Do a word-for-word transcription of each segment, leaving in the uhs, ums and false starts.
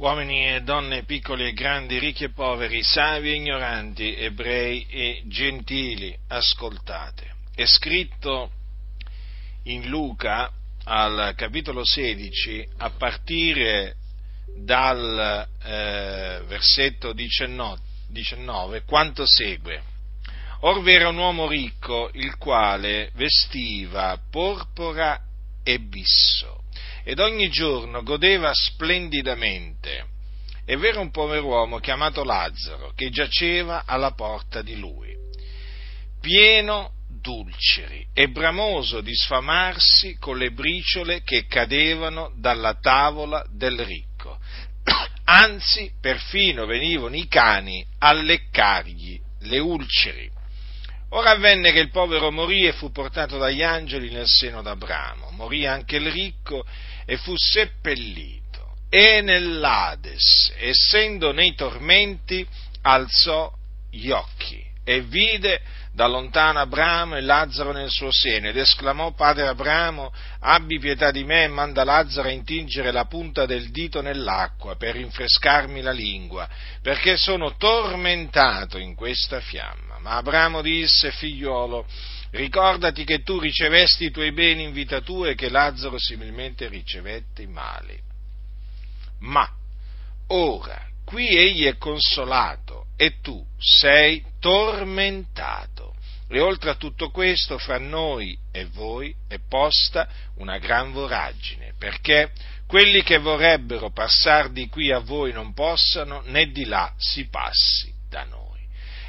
uomini e donne, piccoli e grandi, ricchi e poveri, savi e ignoranti, ebrei e gentili, ascoltate. È scritto in Luca, al capitolo sedici, a partire dal eh, versetto diciannove, quanto segue. Or v'era un uomo ricco, il quale vestiva porpora e bisso, ed ogni giorno godeva splendidamente. E v'era un pover'uomo chiamato Lazzaro, che giaceva alla porta di lui, pieno d'ulceri e bramoso di sfamarsi con le briciole che cadevano dalla tavola del ricco. Anzi, perfino venivano i cani a leccargli le ulceri. Ora avvenne che il povero morì e fu portato dagli angeli nel seno d'Abramo. Morì anche il ricco e fu seppellito. E nell'Ades, essendo nei tormenti, alzò gli occhi e vide da lontano Abramo e Lazzaro nel suo seno, ed esclamò: Padre Abramo, abbi pietà di me e manda Lazzaro a intingere la punta del dito nell'acqua per rinfrescarmi la lingua, perché sono tormentato in questa fiamma. Ma Abramo disse: Figliuolo, ricordati che tu ricevesti i tuoi beni in vita tua e che Lazzaro similmente ricevette i mali. Ma ora qui egli è consolato e tu sei tormentato. E oltre a tutto questo, fra noi e voi è posta una gran voragine, perché quelli che vorrebbero passar di qui a voi non possano, né di là si passi da noi.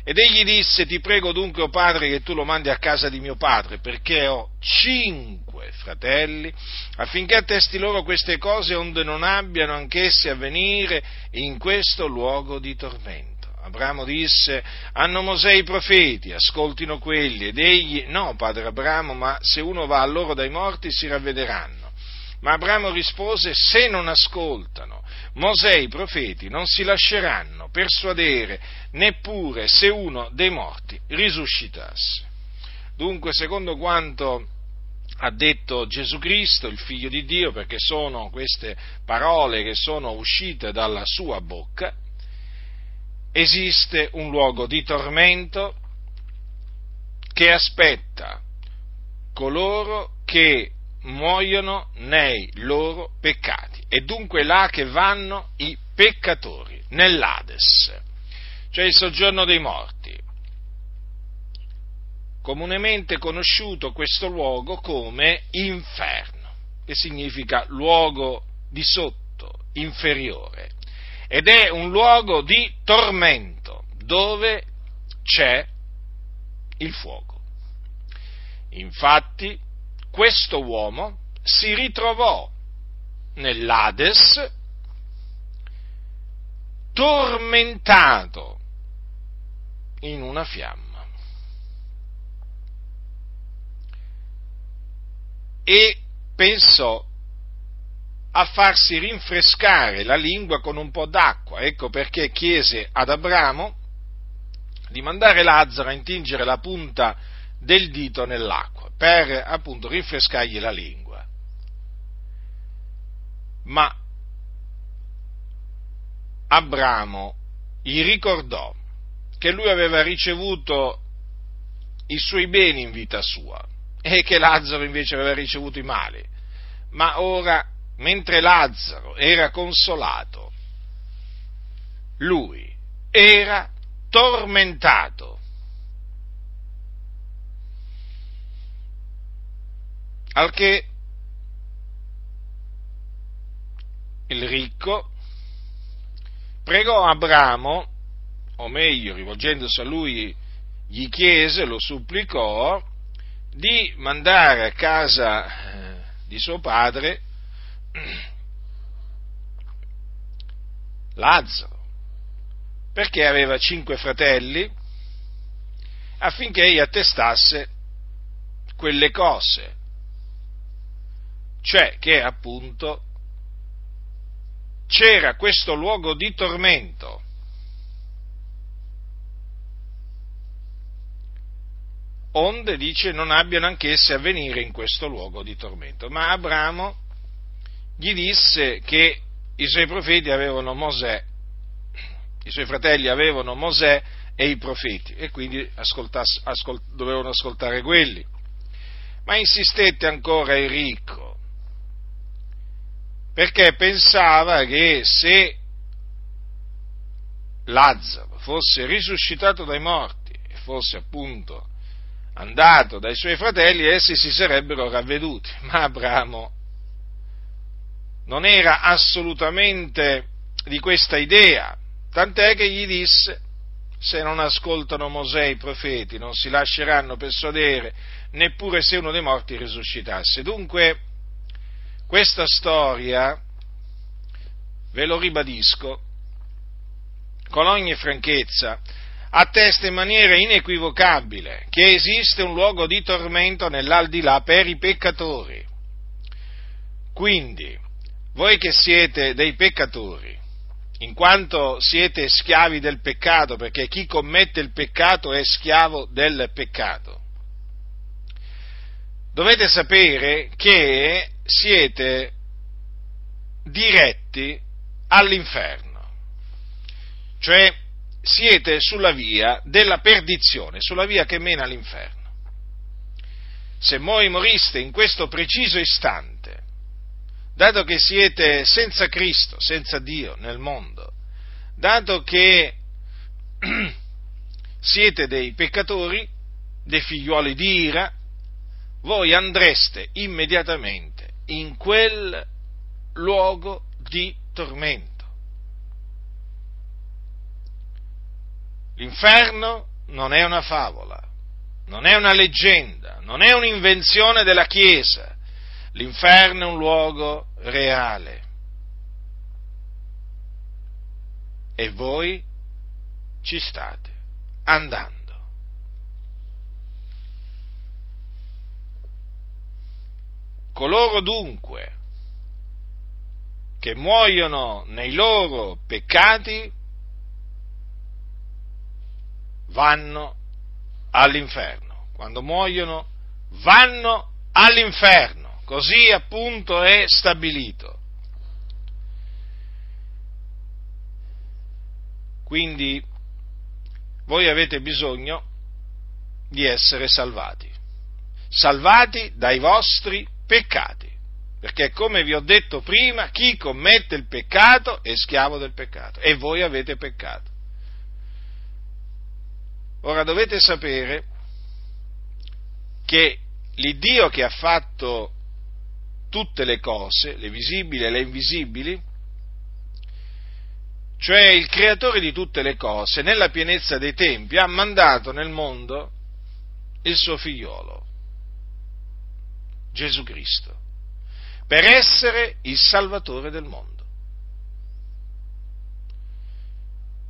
Ed egli disse: Ti prego dunque, o padre, che tu lo mandi a casa di mio padre, perché ho cinque fratelli, affinché attesti loro queste cose, onde non abbiano anch'essi a venire in questo luogo di tormento. Abramo disse: Hanno Mosè i profeti, ascoltino quelli. Ed egli: No, padre Abramo, ma se uno va a loro dai morti si ravvederanno. Ma Abramo rispose: Se non ascoltano Mosè i profeti, non si lasceranno persuadere, neppure se uno dei morti risuscitasse. Dunque, secondo quanto ha detto Gesù Cristo, il Figlio di Dio, perché sono queste parole che sono uscite dalla sua bocca, esiste un luogo di tormento che aspetta coloro che muoiono nei loro peccati, e dunque là che vanno i peccatori, nell'Ades, cioè il soggiorno dei morti, comunemente conosciuto questo luogo come inferno, che significa luogo di sotto, inferiore, ed è un luogo di tormento dove c'è il fuoco. Infatti, questo uomo si ritrovò nell'Ades, tormentato in una fiamma. E pensò a farsi rinfrescare la lingua con un po' d'acqua. Ecco perché chiese ad Abramo di mandare Lazzaro a intingere la punta del dito nell'acqua, per appunto rinfrescargli la lingua. Ma Abramo gli ricordò che lui aveva ricevuto i suoi beni in vita sua e che Lazzaro invece aveva ricevuto i mali. Ma ora, mentre Lazzaro era consolato, lui era tormentato. Al che il ricco pregò Abramo, o meglio, rivolgendosi a lui, gli chiese, lo supplicò, di mandare a casa di suo padre Lazzaro, perché aveva cinque fratelli, affinché egli attestasse quelle cose, cioè che appunto c'era questo luogo di tormento. Onde, dice, non abbiano anch'esse a venire in questo luogo di tormento. Ma Abramo gli disse che i suoi profeti avevano Mosè, i suoi fratelli avevano Mosè e i profeti, e quindi ascoltass- ascolt- dovevano ascoltare quelli. Ma insistette ancora il ricco, perché pensava che se Lazzaro fosse risuscitato dai morti e fosse appunto andato dai suoi fratelli, essi si sarebbero ravveduti. Ma Abramo non era assolutamente di questa idea, tant'è che gli disse: se non ascoltano Mosè e i profeti non si lasceranno persuadere, neppure se uno dei morti risuscitasse. Dunque questa storia, ve lo ribadisco con ogni franchezza, attesta in maniera inequivocabile che esiste un luogo di tormento nell'aldilà per i peccatori. Quindi, voi che siete dei peccatori, in quanto siete schiavi del peccato, perché chi commette il peccato è schiavo del peccato, dovete sapere che siete diretti all'inferno, cioè siete sulla via della perdizione, sulla via che mena all'inferno. Se voi moriste in questo preciso istante, dato che siete senza Cristo, senza Dio nel mondo, dato che siete dei peccatori, dei figliuoli di ira, voi andreste immediatamente in quel luogo di tormento. L'inferno non è una favola, non è una leggenda, non è un'invenzione della Chiesa. L'inferno è un luogo reale. E voi ci state andando. Coloro dunque che muoiono nei loro peccati vanno all'inferno. Quando muoiono vanno all'inferno, così appunto è stabilito. Quindi voi avete bisogno di essere salvati, salvati dai vostri peccati, perché come vi ho detto prima, chi commette il peccato è schiavo del peccato, e voi avete peccato. Ora dovete sapere che l'Iddio che ha fatto tutte le cose, le visibili e le invisibili, cioè il creatore di tutte le cose, nella pienezza dei tempi ha mandato nel mondo il suo figliolo, Gesù Cristo, per essere il Salvatore del mondo.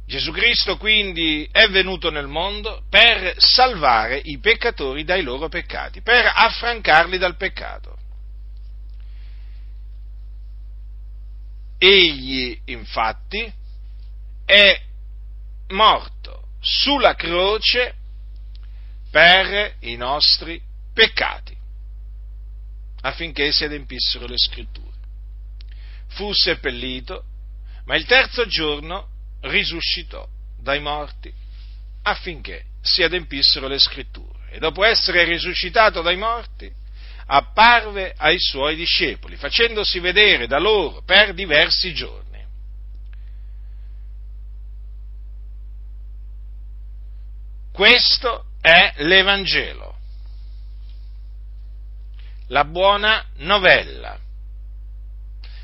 Gesù Cristo quindi è venuto nel mondo per salvare i peccatori dai loro peccati, per affrancarli dal peccato. Egli, infatti, è morto sulla croce per i nostri peccati, affinché si adempissero le scritture. Fu seppellito, ma il terzo giorno risuscitò dai morti affinché si adempissero le scritture, e dopo essere risuscitato dai morti apparve ai suoi discepoli, facendosi vedere da loro per diversi giorni. Questo è l'Evangelo, la buona novella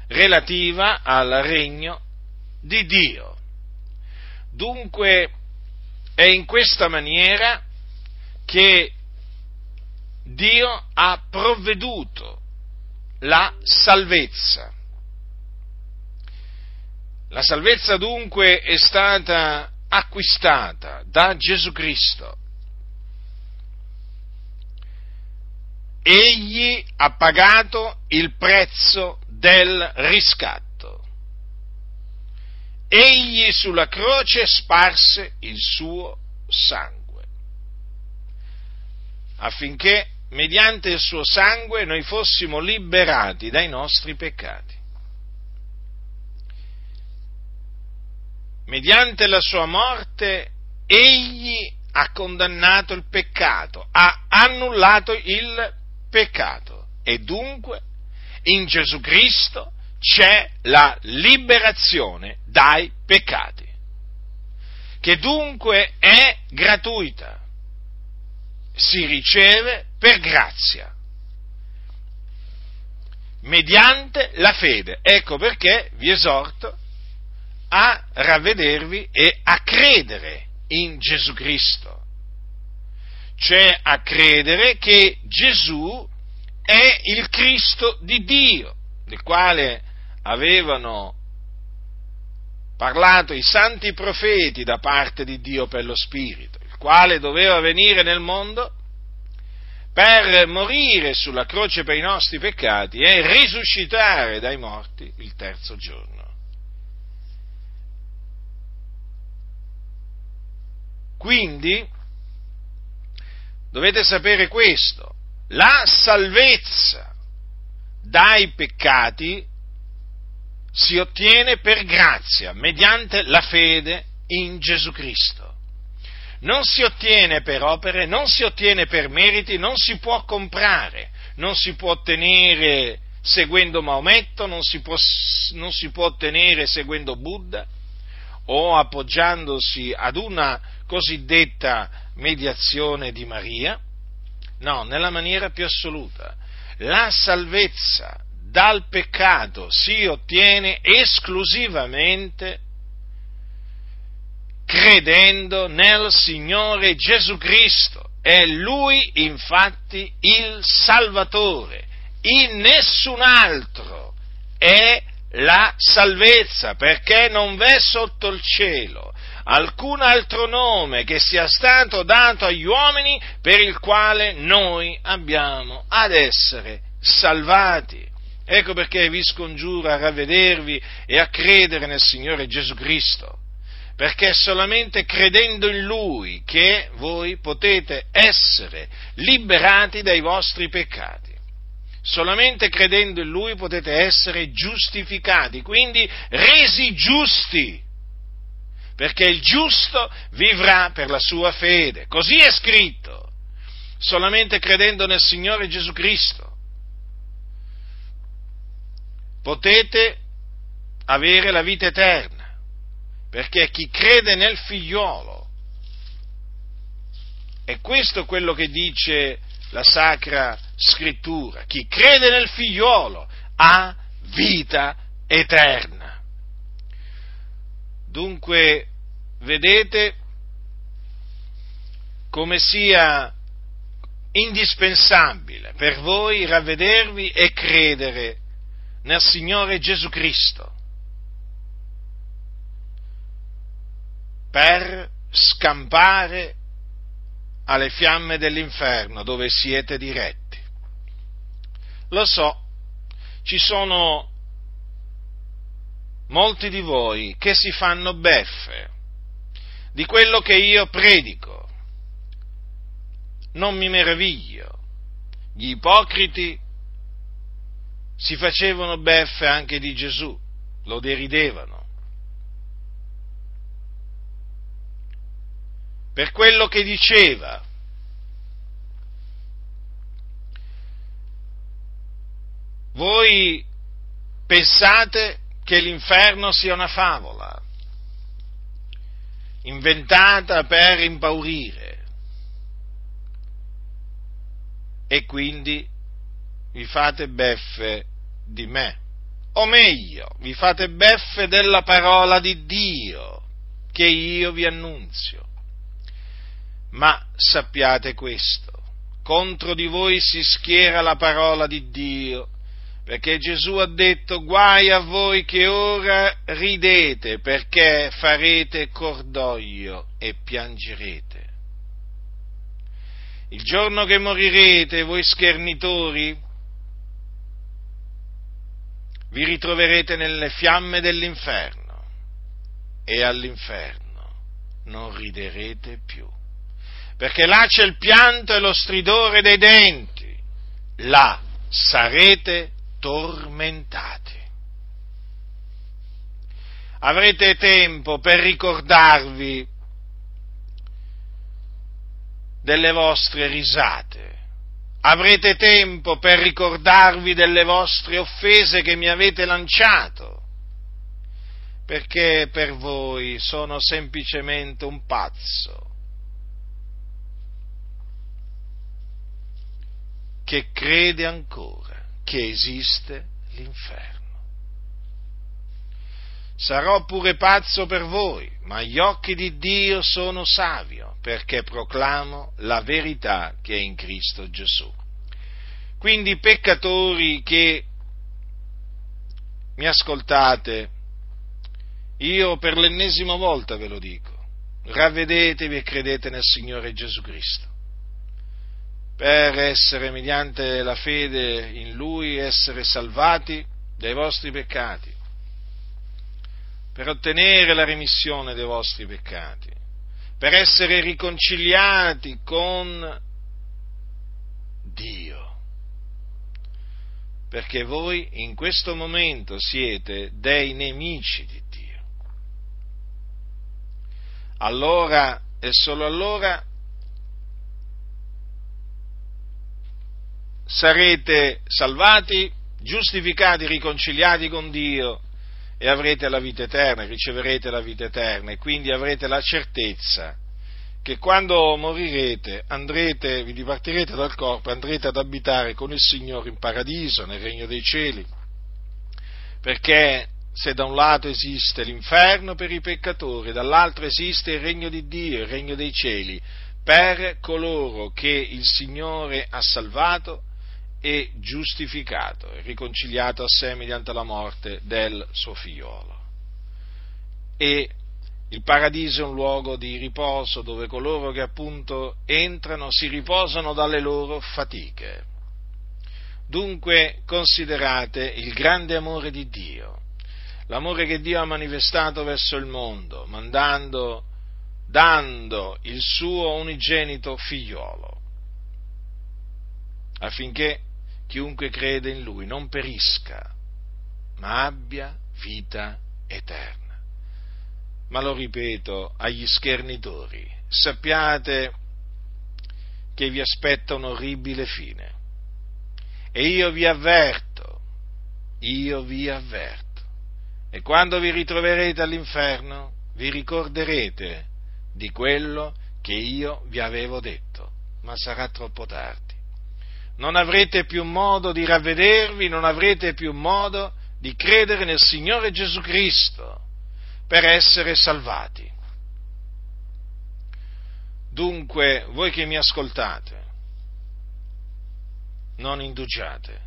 relativa al regno di Dio. Dunque è in questa maniera che Dio ha provveduto la salvezza. La salvezza dunque è stata acquistata da Gesù Cristo. Egli ha pagato il prezzo del riscatto. Egli sulla croce sparse il suo sangue, affinché mediante il suo sangue noi fossimo liberati dai nostri peccati. mediante la sua morte, egli ha condannato il peccato, ha annullato il peccato, e dunque in Gesù Cristo c'è la liberazione dai peccati, che dunque è gratuita, si riceve per grazia, mediante la fede. Ecco perché vi esorto a ravvedervi e a credere in Gesù Cristo, cioè a credere che Gesù è il Cristo di Dio, del quale avevano parlato i santi profeti da parte di Dio per lo Spirito, il quale doveva venire nel mondo per morire sulla croce per i nostri peccati e risuscitare dai morti il terzo giorno. Quindi dovete sapere questo: la salvezza dai peccati si ottiene per grazia, mediante la fede in Gesù Cristo. Non si ottiene per opere, non si ottiene per meriti, non si può comprare, non si può ottenere seguendo Maometto, non si può, non si può ottenere seguendo Buddha o appoggiandosi ad una cosiddetta mediazione di Maria. No, nella maniera più assoluta. La salvezza dal peccato si ottiene esclusivamente credendo nel Signore Gesù Cristo. È Lui infatti il Salvatore, in nessun altro è la salvezza, perché non v'è sotto il cielo alcun altro nome che sia stato dato agli uomini per il quale noi abbiamo ad essere salvati. Ecco perché vi scongiuro a ravvedervi e a credere nel Signore Gesù Cristo, perché è solamente credendo in Lui che voi potete essere liberati dai vostri peccati. Solamente credendo in Lui potete essere giustificati, quindi resi giusti, perché il giusto vivrà per la sua fede. Così è scritto, solamente credendo nel Signore Gesù Cristo potete avere la vita eterna, perché chi crede nel Figliolo, e questo è quello che dice la Sacra Scrittura, chi crede nel Figliolo ha vita eterna. Dunque, vedete come sia indispensabile per voi ravvedervi e credere nel Signore Gesù Cristo per scampare alle fiamme dell'inferno dove siete diretti. Lo so, ci sono molti di voi che si fanno beffe di quello che io predico. Non mi meraviglio, gli ipocriti si facevano beffe anche di Gesù, lo deridevano. Per quello che diceva, voi pensate che l'inferno sia una favola inventata per impaurire e quindi vi fate beffe di me, o meglio, vi fate beffe della parola di Dio che io vi annunzio. Ma sappiate questo: contro di voi si schiera la parola di Dio, perché Gesù ha detto: guai a voi che ora ridete, perché farete cordoglio e piangerete. Il giorno che morirete, voi schernitori, vi ritroverete nelle fiamme dell'inferno, e all'inferno non riderete più, perché là c'è il pianto e lo stridore dei denti, là sarete tormentati. avrete tempo per ricordarvi delle vostre risate, avrete tempo per ricordarvi delle vostre offese che mi avete lanciato, perché per voi sono semplicemente un pazzo che crede ancora che esiste l'inferno. Sarò pure pazzo per voi, ma gli occhi di Dio sono savio, perché proclamo la verità che è in Cristo Gesù. Quindi i peccatori che mi ascoltate, io per l'ennesima volta ve lo dico, ravvedetevi e credete nel Signore Gesù Cristo, per essere mediante la fede in Lui, essere salvati dai vostri peccati, per ottenere la remissione dei vostri peccati, per essere riconciliati con Dio, perché voi in questo momento siete dei nemici di Dio. Allora e solo allora sarete salvati, giustificati, riconciliati con Dio, e avrete la vita eterna, riceverete la vita eterna, e quindi avrete la certezza che quando morirete andrete, vi dipartirete dal corpo, andrete ad abitare con il Signore in paradiso, nel regno dei cieli, perché se da un lato esiste l'inferno per i peccatori, dall'altro esiste il regno di Dio, il regno dei cieli, per coloro che il Signore ha salvato e giustificato e riconciliato a sé mediante la morte del suo figliolo. E il paradiso è un luogo di riposo dove coloro che appunto entrano si riposano dalle loro fatiche. Dunque considerate il grande amore di Dio, l'amore che Dio ha manifestato verso il mondo, mandando, dando il suo unigenito figliolo, affinché chiunque crede in Lui non perisca, ma abbia vita eterna. Ma lo ripeto agli schernitori, sappiate che vi aspetta un'orribile fine. E io vi avverto, io vi avverto. E quando vi ritroverete all'inferno, vi ricorderete di quello che io vi avevo detto, ma sarà troppo tardi. Non avrete più modo di ravvedervi, non avrete più modo di credere nel Signore Gesù Cristo per essere salvati. Dunque, voi che mi ascoltate, non indugiate,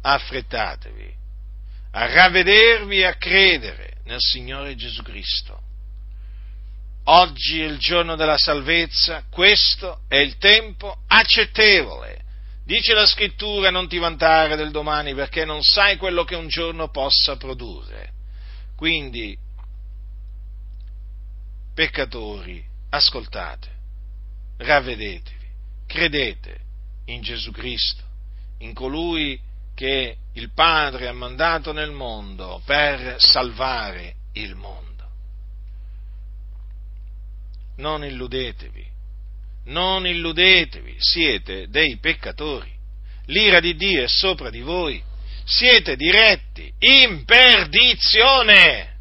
affrettatevi a ravvedervi e a credere nel Signore Gesù Cristo. Oggi è il giorno della salvezza, questo è il tempo accettevole. Dice la Scrittura, non ti vantare del domani, perché non sai quello che un giorno possa produrre. Quindi, peccatori, ascoltate, ravvedetevi, credete in Gesù Cristo, in colui che il Padre ha mandato nel mondo per salvare il mondo. Non illudetevi. Non illudetevi, siete dei peccatori, l'ira di Dio è sopra di voi, siete diretti in perdizione.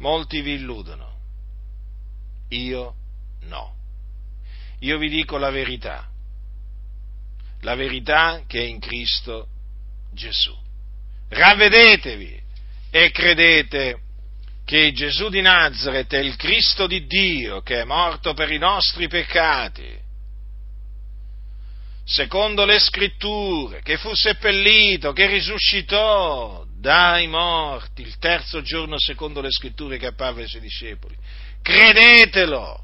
Molti vi illudono, io no. Io vi dico la verità, la verità che è in Cristo Gesù. Ravvedetevi e credete che Gesù di Nazaret è il Cristo di Dio, che è morto per i nostri peccati, secondo le Scritture, che fu seppellito, che risuscitò dai morti il terzo giorno, secondo le Scritture, che apparve ai Suoi discepoli. Credetelo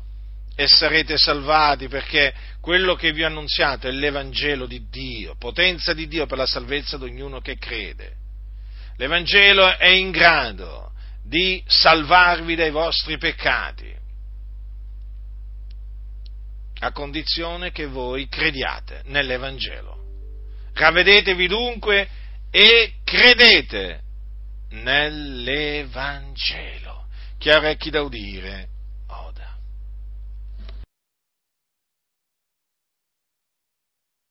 e sarete salvati, perché quello che vi ho annunziato è l'Evangelo di Dio, potenza di Dio per la salvezza di ognuno che crede. L'Evangelo è in grado di salvarvi dai vostri peccati, a condizione che voi crediate nell'Evangelo. Ravvedetevi dunque e credete nell'Evangelo. Chi ha orecchi da udire,